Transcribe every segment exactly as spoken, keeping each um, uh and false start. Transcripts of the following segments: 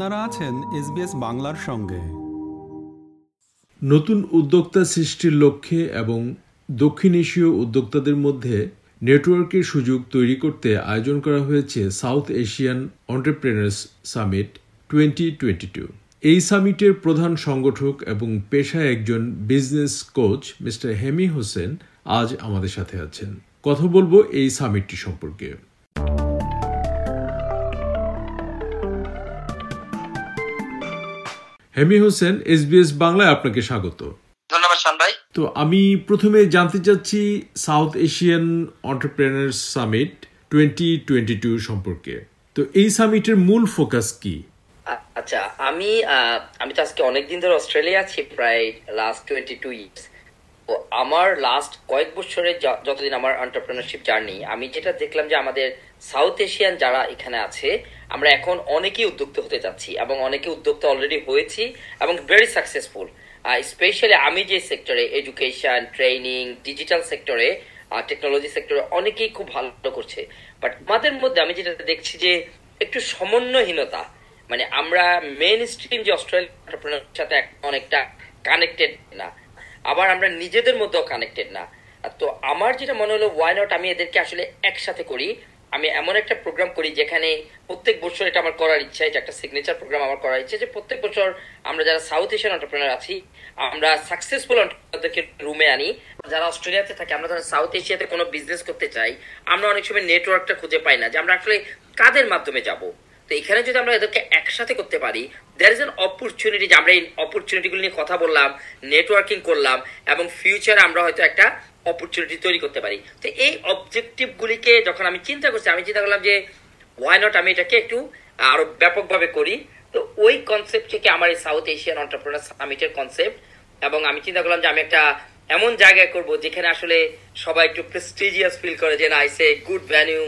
আপনারা আছেন S B S বাংলার সঙ্গে। নতুন উদ্যোক্তা সৃষ্টির লক্ষ্যে এবং দক্ষিণ এশীয় উদ্যোক্তাদের মধ্যে নেটওয়ার্কের সুযোগ তৈরি করতে আয়োজন করা হয়েছে south Asian entrepreneurs summit twenty twenty two. এই সামিটের প্রধান সংগঠক এবং পেশায় একজন business coach mister Hemi Hossain আজ আমাদের সাথে আছেন। কথা বলবো এই সামিটটি সম্পর্কে। Hemi Hossain, S B S বাংলায় আপনাকে স্বাগত। ধন্যবাদ শান ভাই। তো আমি প্রথমে জানতে চাচ্ছি south Asian entrepreneurs summit twenty twenty two সম্পর্কে। তো এই সামিটের মূল ফোকাস কি? আচ্ছা, আমি আমি তো আজকে অনেকদিন ধরে অস্ট্রেলিয়া আছি, প্রায় লাস্ট টোয়েন্টি টু ইয়ার্স। তো আমার লাস্ট কয়েক বছরের যতদিন আমার এন্টারপ্রেনারশিপ জার্নি, আমি যেটা দেখলাম যে আমাদের সাউথ এশিয়ান যারা এখানে আছে, আমরা এখন অনেকেই উদ্যোক্তা হতে যাচ্ছি এবং অনেকে উদ্যোক্তা অলরেডি হয়েছি এবং ভেরি সাকসেসফুল। স্পেশালি আমি যে সেক্টরে, এডুকেশন, ট্রেনিং, ডিজিটাল সেক্টরে, টেকনোলজি সেক্টরে অনেকেই খুব ভালো করছে। বাট আমাদের মধ্যে আমি যেটা দেখছি যে একটু সমন্বয়হীনতা, মানে আমরা মেইন স্ট্রিম যে অস্ট্রেলিয়ান এন্টারপ্রেনারের সাথে অনেকটা কানেক্টেড না, আবার আমরা নিজেদের মধ্যেও কানেক্টেড না। তো আমার যেটা মনে হলো, ওয়াই নট আমি এদেরকে আসলে একসাথে করি। আমি এমন একটা প্রোগ্রাম করি যেখানে প্রত্যেক বছর, এটা আমার করার ইচ্ছা, এটা একটা সিগনেচার প্রোগ্রাম আমার করার ইচ্ছা, যে প্রত্যেক বছর আমরা যারা সাউথ এশিয়ান এন্টারপ্রেনার আছি, আমরা সাকসেসফুল এন্টারপ্রেনারদেরকে রুমে আনি। যারা অস্ট্রেলিয়াতে থাকে, আমরা যারা সাউথ এশিয়াতে কোনো বিজনেস করতে চাই, আমরা অনেক সময় নেটওয়ার্কটা খুঁজে পাই না যে আমরা আসলে কাদের মাধ্যমে যাব। তো এখানে যদি আমরা এদেরকে একসাথে করতে পারি, দ্যার ইজ অ্যান অপরচুনিটি। যে আমরা এই অপরচুনিটিগুলো নিয়ে কথা বললাম, নেটওয়ার্কিং করলাম এবং ফিউচারে আমরা হয়তো একটা অপরচুনিটি তৈরি করতে পারি। তো এই অবজেক্টিভগুলিকে যখন আমি চিন্তা করছি, আমি চিন্তা করলাম যে ওয়াই নট আমি এটাকে একটু আরও ব্যাপকভাবে করি। তো ওই কনসেপ্ট থেকে আমার এই সাউথ এশিয়ান এন্টারপ্রেনার সামিটের কনসেপ্ট, এবং আমি চিন্তা করলাম যে আমি একটা এমন জায়গায় করব যেখানে আসলে সবাই একটু প্রেস্টিজিয়াস ফিল করে, যে না, I say good value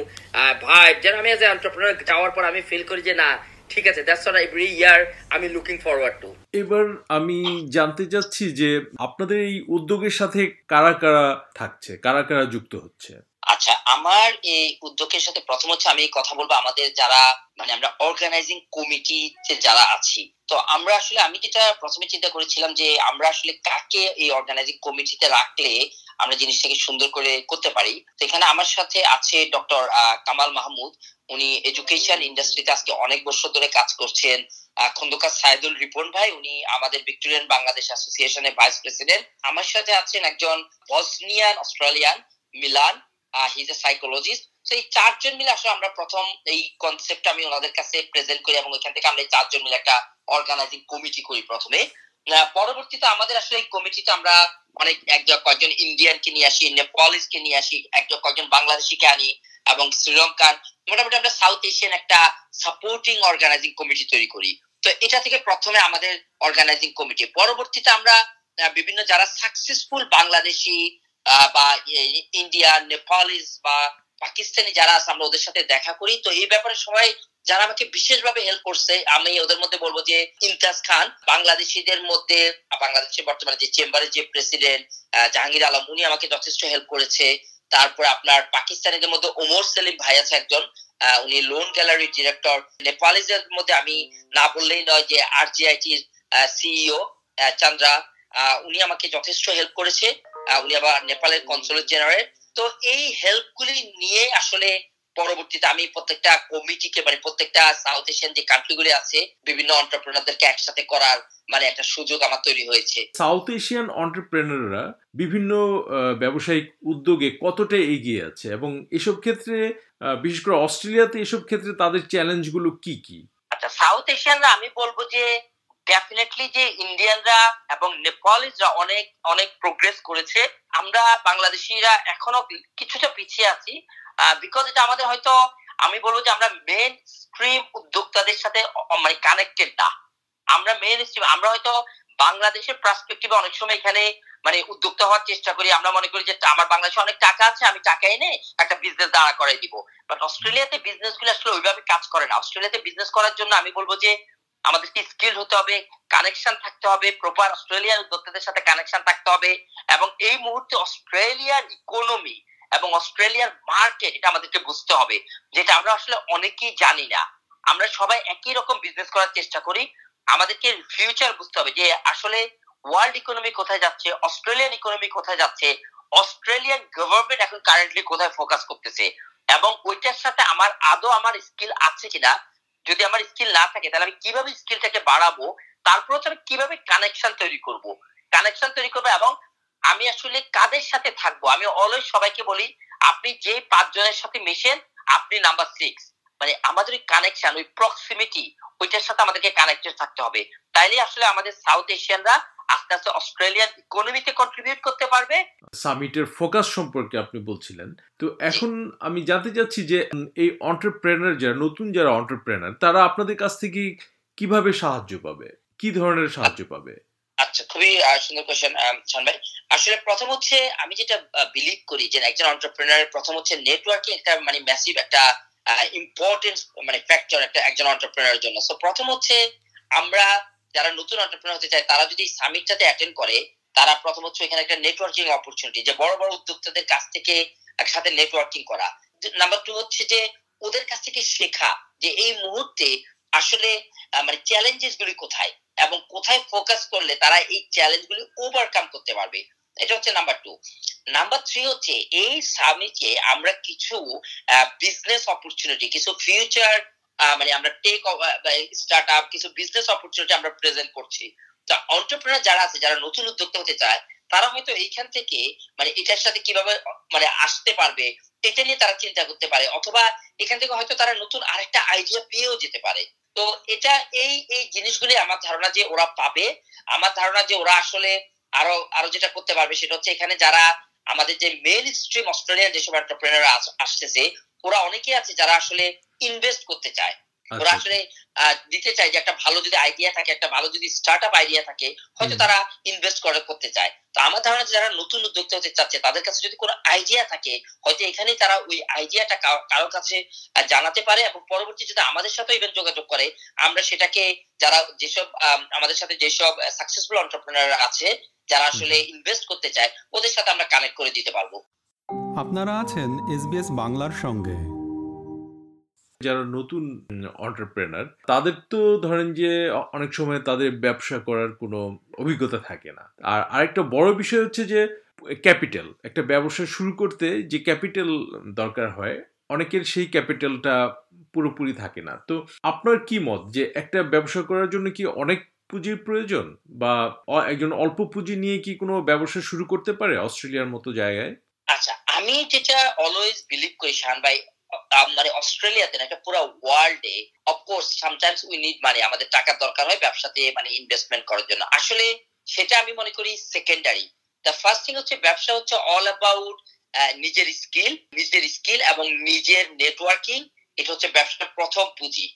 vibe, যেন আমি অ্যাজ এ এন্টারপ্রেনার যাওয়ার পর আমি ফিল করি যে না, ঠিক আছে, দ্যাটস হোয়াট এভরি ইয়ার আমি লুকিং ফরওয়ার্ড টু। এবার আমি জানতে চাচ্ছি যে আপনাদের এই উদ্যোগের সাথে কারা কারা থাকছে, কারা কারা যুক্ত হচ্ছে? আচ্ছা, আমার এই উদ্যোগের সাথে প্রথম হচ্ছে আমি কথা বলবো আমাদের যারা, মানে আমরা অর্গানাইজিং কমিটিতে যারা আছি। তো আমরা আসলে, আমি যেটা প্রথমে চিন্তা করেছিলাম যে আমরা আসলে কাকে এই অর্গানাইজিং কমিটিতে রাখলে আমরা জিনিসটাকে সুন্দর করে করতে পারি। তো এখানে আমার সাথে আছে ডক্টর কামাল মাহমুদ, উনি এডুকেশন ইন্ডাস্ট্রিতে আজকে অনেক বছর ধরে কাজ করছেন। খন্দকার সাইদুল রিপন ভাই, উনি আমাদের ভিক্টোরিয়ান বাংলাদেশ অ্যাসোসিয়েশনের ভাইস প্রেসিডেন্ট। আমার সাথে আছেন একজন Bosnian Australian Milan, he is a psychologist. তো এই চারজন মিলে আসলে আমরা প্রথম এই কনসেপ্ট আমি ওনাদের কাছে প্রেজেন্ট করি এবং এখান থেকে আমরা এই চারজন মিলে একটা অর্গানাইজিং কমিটি করি প্রথমে। পরবর্তীতে আমাদের আসলে এই কমিটিতে আমরা অনেক একজন কয়েকজন ইন্ডিয়ানকে নিয়ে আসি, নেপালিসকে নিয়ে আসি, একজন কয়েকজন বাংলাদেশিকে আনি এবং শ্রীলঙ্কান। মোটামুটি আমরা সাউথ এশিয়ান একটা সাপোর্টিং অর্গানাইজিং কমিটি তৈরি করি। তো এটা থেকে প্রথমে আমাদের অর্গানাইজিং কমিটি। পরবর্তীতে আমরা বিভিন্ন যারা সাকসেসফুল বাংলাদেশি বা ইন্ডিয়ান, নেপালিস বা পাকিস্তানি যারা আছে, আমরা ওদের সাথে দেখা করি। তো এই ব্যাপারে সবাই যারা আমাকে বিশেষভাবে হেল্প করছে, আমি ওদের মধ্যে বলবো যে ইমতাজ খান, বাংলাদেশিদের মধ্যে বাংলাদেশের বর্তমানে যে চেম্বারের যে প্রেসিডেন্ট জাহাঙ্গীর আলম, উনি আমাকে যথেষ্ট হেল্প করেছে। তারপরে আপনার পাকিস্তানিদের মধ্যে ওমর সেলিম ভাই আছে একজন, উনি লোন গ্যালারির ডিরেক্টর। নেপালিসের মধ্যে আমি না বললেই নয় যে আর জি আই টির সিইও চন্দ্রা, উনি আমাকে যথেষ্ট হেল্প করেছে। উনি আবার নেপালের কনসুলেট জেনারেল। তো এই হেল্প গুলি নিয়ে আসলে পরবর্তীতে আমি প্রত্যেকটা কমিটিকে, মানে প্রত্যেকটা সাউথ এশিয়ান যে কান্ট্রিগুলি আছে, বিভিন্ন এন্টারপ্রেনারদেরকে একসাথে করার মানে একটা সুযোগ আমার তৈরি হয়েছে। সাউথ এশিয়ান এন্টারপ্রেনাররা বিভিন্ন ব্যবসায়িক উদ্যোগে কতটা এগিয়ে আছে এবং এসব ক্ষেত্রে বিশেষ করে অস্ট্রেলিয়াতে এসব ক্ষেত্রে তাদের চ্যালেঞ্জগুলো কি কি? আচ্ছা, সাউথ এশিয়ানরা আমি বলবো যে ডেফিনেটলি যে ইন্ডিয়ানরা এবং নেপালিসরা অনেক অনেক প্রোগ্রেস করেছে। আমরা বাংলাদেশিরা এখনো কিছুটা পিছিয়ে আছি, বিকজ এটা আমাদের, হয়তো আমি বলবো যে আমরা মেইন স্ট্রিম উদ্যোক্তাদের সাথে মানে কানেক্টেড না। আমরা মেইন স্ট্রিম, আমরা হয়তো বাংলাদেশের পার্সপেক্টিভে অনেক সময় এখানে মানে উদ্যোক্তা হওয়ার চেষ্টা করি। আমরা মনে করি যে আমার বাংলাদেশে অনেক টাকা আছে, আমি টাকা এনে একটা বিজনেস দাঁড়া করাই দিব। বাট অস্ট্রেলিয়াতে বিজনেস গুলো আসলে ওইভাবে কাজ করে না। অস্ট্রেলিয়াতে বিজনেস করার জন্য আমি বলবো যে আমাদেরকে স্কিল হতে হবে, কানেকশন থাকতে হবে, প্রপার অস্ট্রেলিয়ান উদ্যোক্তাদের সাথে কানেকশন থাকতে হবে। এবং এই মুহূর্তে অস্ট্রেলিয়ার ইকোনমি এবং অস্ট্রেলিয়ার মার্কেট, এটা আমাদেরকে বুঝতে হবে, যেটা আমরা আসলে অনেকেই জানি না। আমরা সবাই একই রকম বিজনেস করার চেষ্টা করি, আমাদেরকে ফিউচার বুঝতে হবে যে আসলে ওয়ার্ল্ড ইকোনমি কোথায় যাচ্ছে, অস্ট্রেলিয়ান ইকোনমি কোথায় যাচ্ছে, অস্ট্রেলিয়ান গভর্নমেন্ট এখন কারেন্টলি কোথায় ফোকাস করতেছে, এবং ওইটার সাথে আমার আদৌ আমার স্কিল আছে কিনা। যদি আমার স্কিল না থাকে তাহলে আমি কিভাবে স্কিলটাকে বাড়াবো, তারপর আমি কিভাবে কানেকশন তৈরি করব কানেকশন তৈরি করবো এবং আমি আসলে কাদের সাথে থাকবো। আমি অলওয়েজ সবাইকে বলি, আপনি যে পাঁচজনের সাথে মিশেন আপনি নাম্বার সিক্স। মানে আমাদের ওই কানেকশন, ওই প্রক্সিমিটি, ওইটার সাথে আমাদেরকে কানেক্টেড থাকতে হবে। তাইলে আসলে আমাদের সাউথ এশিয়ানরা আস্তে আস্তে অস্ট্রেলিয়ান ইকোনমিতে কন্ট্রিবিউট করতে পারবে। সামিটের ফোকাস সম্পর্কে আপনি বলছিলেন, তো এখন আমি জানতে চাচ্ছি যে এই এন্টারপ্রেনার যারা, নতুন যারা এন্টারপ্রেনার, তারা আপনাদের কাছ থেকে কিভাবে সাহায্য পাবে, কি ধরনের সাহায্য পাবে? আচ্ছা, খুবই সুন্দর কোশ্চেন শান ভাই। আসলে প্রথম হচ্ছে আমি যেটা বিলিভ করি যে একজন এন্টারপ্রেনারের প্রথম হচ্ছে নেটওয়ার্কিং একটা মানে ম্যাসিভ একটা ইম্পর্টেন্ট মানে ফ্যাক্টর একটা একজন এন্টারপ্রেনারের জন্য। সো প্রথম হচ্ছে আমরা যারা নতুন এন্টারপ্রেনার হতে চায় তারা যদি সামিটটাতে অ্যাটেন্ড করে, তারা প্রথম হচ্ছে এখানে একটা নেটওয়ার্কিং অপরচুনিটি, যে বড় বড় উদ্যোক্তাদের কাছ থেকে একসাথে নেটওয়ার্কিং করা। নাম্বার টু হচ্ছে যে ওদের কাছ থেকে শেখা যে এই মুহূর্তে আসলে মানে চ্যালেঞ্জেস গুলি কোথায় এবং কোথায় ফোকাস করলে তারা এই চ্যালেঞ্জ গুলি ওভারকাম করতে পারবে, এটা হচ্ছে নাম্বার টু। নাম্বার থ্রি হচ্ছে এই সামিটে আমরা কিছু বিজনেস অপরচুনিটি, কিছু ফিউচার মানে আমরা টেক স্টার্ট আপ, কিছু বিজনেস অপরচুনিটি আমরা প্রেজেন্ট করছি। তো এন্টারপ্রেনার যারা আছে, যারা নতুন উদ্যোক্তা হতে চায়, তারা হয়তো এইখান থেকে মানে এটার সাথে কিভাবে মানে আসতে পারবে এটা নিয়ে তারা চিন্তা করতে পারে, অথবা এখান থেকে হয়তো তারা নতুন আরেকটা আইডিয়া পেয়েও যেতে পারে। তো এটা এই এই জিনিসগুলি আমার ধারণা যে ওরা পাবে। আমার ধারণা যে ওরা আসলে আরো আরো যেটা করতে পারবে সেটা হচ্ছে এখানে যারা আমাদের যে মেইন স্ট্রিম অস্ট্রেলিয়ান যেসব এন্টারপ্রেনার আসতেছে, ওরা অনেকেই আছে যারা আসলে ইনভেস্ট করতে চায়, ওরা আসলে দিতে চায় যে একটা ভালো যদি আইডিয়া থাকে, একটা ভালো যদি স্টার্টআপ আইডিয়া থাকে, হয়তো তারা ইনভেস্ট করতে চায়। তো আমার ধারণা যারা নতুন উদ্যোক্তা হতে চাচ্ছে তাদের কাছে যদি কোনো আইডিয়া থাকে, হয়তো এখানেই তারা ওই আইডিয়াটা কারো কাছে জানাতে পারে এবং পরবর্তী যদি আমাদের সাথে ইভেন্ট যোগাযোগ করে, আমরা সেটাকে যারা যেসব আমাদের সাথে যেসব সাকসেসফুল এন্টারপ্রেনার আছে যারা আসলে ইনভেস্ট করতে চায়, ওদের সাথে আমরা কানেক্ট করে দিতে পারবো। আপনারা আছেন এস বি এস বাংলার সঙ্গে। যারা নতুন এন্টারপ্রেনার, তাদের তো ধরেন যে অনেক সময় তাদের ব্যবসা করার কোনো অভিজ্ঞতা থাকে না। আর আরেকটা বড় বিষয় হচ্ছে যে ক্যাপিটাল, একটা ব্যবসা শুরু করতে যে ক্যাপিটাল দরকার হয়, অনেকের সেই ক্যাপিটালটা পুরোপুরি থাকে না। তো আপনার কি মত যে একটা ব্যবসা করার জন্য কি অনেক পুঁজির প্রয়োজন, বা একজন অল্প পুঁজি নিয়ে কি কোনো ব্যবসা শুরু করতে পারে অস্ট্রেলিয়ার মতো জায়গায়? আচ্ছা, আমি যেটা অলওয়েজ বিলিভ করি শাহান ভাই, মানে অস্ট্রেলিয়াতে না, এটা পুরো ওয়ার্ল্ডে of course sometimes we need money, আমাদের টাকা দরকার হয় ব্যবসাতে মানে ইনভেস্টমেন্ট করার জন্য। আসলে সেটা আমি মনে করি সেকেন্ডারি। দ্য ফার্স্ট থিং হচ্ছে ব্যবসা হচ্ছে অল অ্যাবাউট নিজের স্কিল, নিজের স্কিল এবং নিজের নেটওয়ার্কিং। এটা হচ্ছে ব্যবসার প্রথম পুঁজি,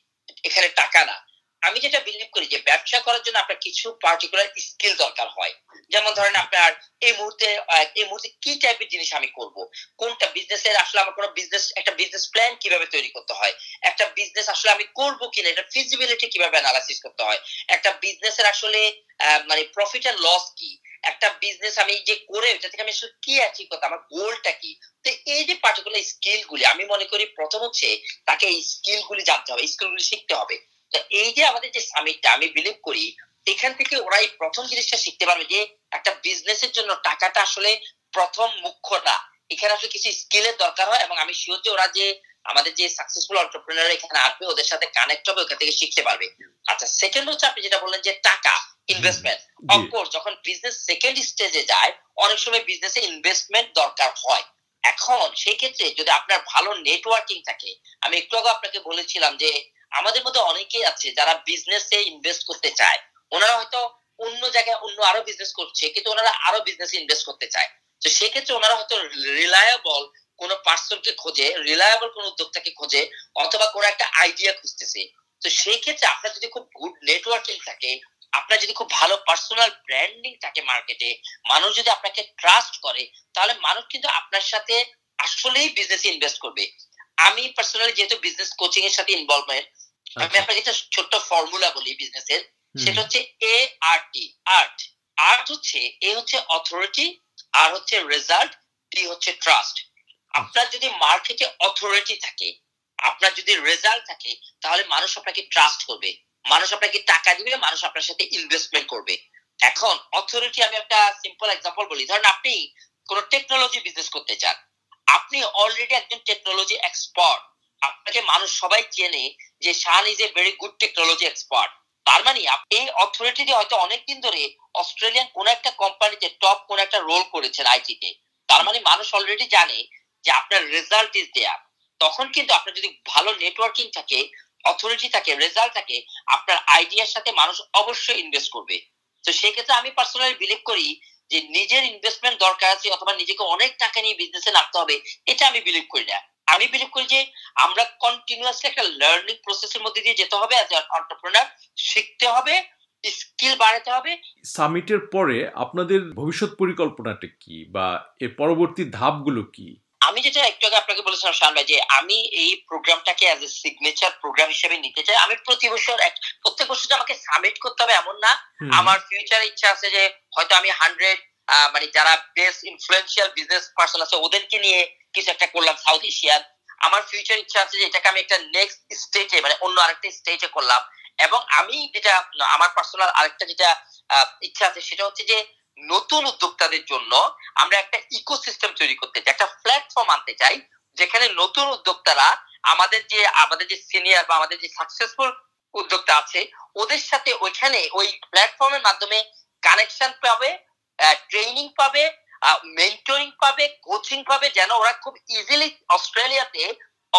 এখানে টাকা না। আমি যেটা বিলিভ করি যে ব্যবসা করার জন্য আপনার কিছু পার্টিকুলার স্কিল দরকার হয়, যেমন ধরেন আপনার এই মুহূর্তে এই মুহূর্তে কি টাইপের জিনিস আমি করব, কোনটা বিজনেসের আসলে আমার কোনো বিজনেস একটা বিজনেস প্ল্যান কিভাবে তৈরি করতে হয়, একটা বিজনেস আসলে আমি করব কিনা এটা ফিজিবিলিটি কিভাবে অ্যানালাইসিস করতে হয়, একটা বিজনেসের আসলে মানে প্রফিট এন্ড লস কি, একটা বিজনেস আমি যে করে ওটা থেকে আমি আসলে কি অ্যাচিভ করতে, আমার গোলটা কি। তো এই যে পার্টিকুলার স্কিল গুলি আমি মনে করি প্রথম হচ্ছে তাকে এই স্কিল গুলি জানতে হবে, স্কিল গুলি শিখতে হবে। এই যে আমাদের যে সামিটটা, আমি বিলিভ করি এখান থেকে ওরা এই প্রথম জিনিসটা শিখতে পারবে যে একটা বিজনেসের জন্য টাকাটা আসলে প্রথম মুখ্যটা, এখানে আসলে কিছু স্কিলের দরকার হয় এবং আমি শিওর যে ওরা যে আমাদের যে সাকসেসফুল এন্টারপ্রেনার এখানে আসবে ওদের সাথে কানেক্ট হবে, ওখান থেকে শিখতে পারবে। আচ্ছা, সেকেন্ড হচ্ছে আপনি যেটা বললেন যে টাকা ইনভেস্টমেন্ট, অফকোর্স যখন বিজনেস সেকেন্ড স্টেজে যায় অনেক সময় বিজনেসে ইনভেস্টমেন্ট দরকার হয়। এখন সেই ক্ষেত্রে যদি আপনার ভালো নেটওয়ার্কিং থাকে, আমি একটু আগে আপনাকে বলেছিলাম যে আমাদের মধ্যে অনেকেই আছে যারা বিজনেসে ইনভেস্ট করতে চায়, ওনারা হয়তো অন্য জায়গায় অন্য আরো বিজনেস করছে কিন্তু ওনারা আরো বিজনেসে ইনভেস্ট করতে চায়। তো সেক্ষেত্রে ওনারা হয়তো রিলায়েবল কোনো পার্সনকে খোঁজে, রিলায়েবল কোনো উদ্যোক্তাকে খোঁজে, অথবা কোনো একটা আইডিয়া খুঁজতেছে। তো সেই ক্ষেত্রে আপনার যদি খুব গুড নেটওয়ার্কিং থাকে, আপনার যদি খুব ভালো পার্সোনাল ব্র্যান্ডিং থাকে মার্কেটে, মানুষ যদি আপনাকে ট্রাস্ট করে, তাহলে মানুষ কিন্তু আপনার সাথে আসলেই বিজনেসে ইনভেস্ট করবে। আমি পার্সোনালি যেহেতু বিজনেস কোচিং এর সাথে ইনভলভমেন্ট, আমি আপনাকে একটা ছোট্ট ফর্মুলা বলি বিজনেসের, সেটা হচ্ছে এ আর টি, আর্ট। আর্ট হচ্ছে এ হচ্ছে অথরিটি, আর হচ্ছে রেজাল্ট, টি হচ্ছে ট্রাস্ট। আপনার যদি মার্কেটে অথরিটি থাকে, আপনার যদি রেজাল্ট থাকে তাহলে মানুষ আপনাকে ট্রাস্ট করবে, মানুষ আপনাকে টাকা দিবে, মানুষ আপনার সাথে ইনভেস্টমেন্ট করবে। এখন অথরিটি, আমি একটা সিম্পল এক্সাম্পল বলি, ধরেন আপনি কোন টেকনোলজি বিজনেস করতে চান, আপনি অলরেডি একজন টেকনোলজি এক্সপার্ট, আপনাকে মানুষ সবাই চেনে যে Shan is a very good technology expert. তার মানে আপনি অথরিটি হয়তো অনেকদিন ধরে অস্ট্রেলিয়ান কোন একটা কোম্পানিতে টপ কোন একটা রোল করেছেন আইটিতে, তার মানে মানুষ অলরেডি জানে যে আপনার রেজাল্ট ইজ দেয়ার। তখন কিন্তু আপনার যদি ভালো নেটওয়ার্কিং থাকে, অথরিটি থাকে, রেজাল্ট থাকে, আপনার আইডিয়ার সাথে মানুষ অবশ্যই ইনভেস্ট করবে। তো সেক্ষেত্রে আমি পার্সোনালি বিলিভ করি যে নিজের ইনভেস্টমেন্ট দরকার আছে, অথবা নিজেকে অনেক টাকা নিয়ে বিজনেসে নামতে হবে এটা আমি বিলিভ করি না। আমি বিলিভ করি যে আমরা কন্টিনিউয়াসলি একটা লার্নিং প্রসেসের মধ্যে দিয়ে যেতে হবে, অ্যাজ অ্যান এন্টারপ্রেনার শিখতে হবে, স্কিল বাড়াতে হবে। সামিটের পরে আপনাদের ভবিষ্যৎ পরিকল্পনাটা কি বা এর পরবর্তী ধাপগুলো কি? আমি যেটা একটু আগে আপনাকে বলেছিলাম শান ভাই, যে আমি এই প্রোগ্রামটাকে অ্যাজ এ সিগনেচার প্রোগ্রাম হিসেবে নিতে চাই। আমি প্রতি বছর এক প্রত্যেক বছর যে আমাকে সামিট করতে হবে এমন না, আমার ফিউচারে ইচ্ছা আছে যে হয়তো আমি হান্ড্রেড মানে যারা বেস্ট ইনফ্লুয়েন্সিয়াল বিজনেস পার্সন আছে ওদেরকে নিয়ে কিছু একটা করলাম সাউথ এশিয়ান। আমার ফিউচার ইচ্ছা আছে যে এটাকে আমি একটা নেক্সট স্টেজে মানে অন্য আরেকটা স্টেজে করলাম। এবং আমি যেটা আমার পার্সোনাল আরেকটা যেটা ইচ্ছা আছে সেটা হচ্ছে যে নতুন উদ্যোক্তাদের জন্য আমরা একটা ইকোসিস্টেম তৈরি করতে চাই, একটা প্ল্যাটফর্ম আনতে চাই যেখানে নতুন উদ্যোক্তারা আমাদের যে আমাদের যে সিনিয়র বা আমাদের যে সাকসেসফুল উদ্যোক্তা আছে ওদের সাথে ওইখানে ওই প্ল্যাটফর্মের মাধ্যমে কানেকশন পাবে, ট্রেনিং পাবে, মেন্টরিং পাবে, কোচিং পাবে, যেন ওরা খুব ইজিলি অস্ট্রেলিয়াতে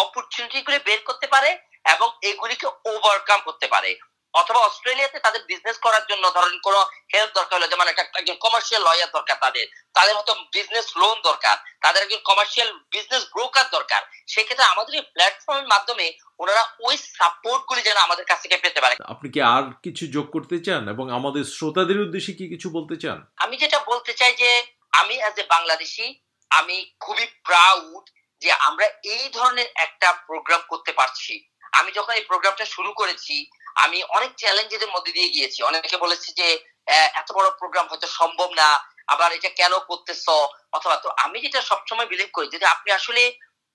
অপরচুনিটি গুলি বের করতে পারে এবং এগুলিকে ওভারকাম করতে পারে। অথবা অস্ট্রেলিয়াতে তাদের বিজনেস করার জন্য ধরেন কোনো হেল্প দরকার হলো, যেমন একজন কমার্শিয়াল লয়ার দরকার তাদের, তাদের হয়তো বিজনেস লোন দরকার, তাদের একজন কমার্শিয়াল বিজনেস ব্রোকার দরকার, সেক্ষেত্রে আমাদের এই প্ল্যাটফর্মের মাধ্যমে ওনারা ওই সাপোর্ট গুলি যেন আমাদের কাছ থেকে পেতে পারে। আপনি কি আর কিছু যোগ করতে চান এবং আমাদের শ্রোতাদের উদ্দেশ্যে কি কিছু বলতে চান? আমি যেটা বলতে চাই যে আমি অ্যাজ এ বাংলাদেশি আমি খুবই প্রাউড যে আমরা এই ধরনের একটা প্রোগ্রাম করতে পারছি। আমি যখন এই প্রোগ্রামটা শুরু করেছি আমি অনেক চ্যালেঞ্জের মধ্যে দিয়ে গিয়েছি, অনেকে বলেছে যে এত বড় প্রোগ্রাম হয়তো সম্ভব না, আবার এটা কেন করতেছো অথবা। তো আমি যেটা সবসময় বিলিভ করি যদি আপনি আসলে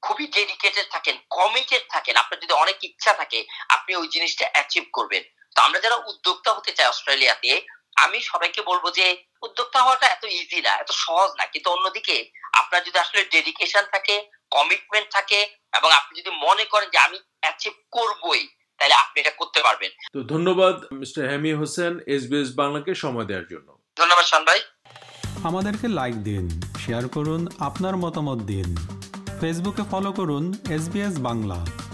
খুবই ডেডিকেটেড থাকেন, কমিটেড থাকেন, আপনার যদি অনেক ইচ্ছা থাকে আপনি ওই জিনিসটা অ্যাচিভ করবেন। তো আমরা যারা উদ্যোক্তা হতে চাই অস্ট্রেলিয়াতে আমি সবাইকে বলবো যে উদ্যোক্তা হওয়াটা এত ইজি না, এত সহজ না, কিন্তু অন্যদিকে আপনার যদি আসলে ডেডিকেশন থাকে, কমিটমেন্ট থাকে এবং আপনি যদি মনে করেন যে আমি অ্যাচিভ করবই তাহলে আপনি এটা করতে পারবেন। তো ধন্যবাদ মিস্টার হেমি হোসেন এসবিএস বাংলাকে সময় দেওয়ার জন্য। ধন্যবাদ শান ভাই। আমাদেরকে লাইক দিন, শেয়ার করুন, আপনার মতামত দিন। ফেসবুকে ফলো করুন এসবিএস বাংলা।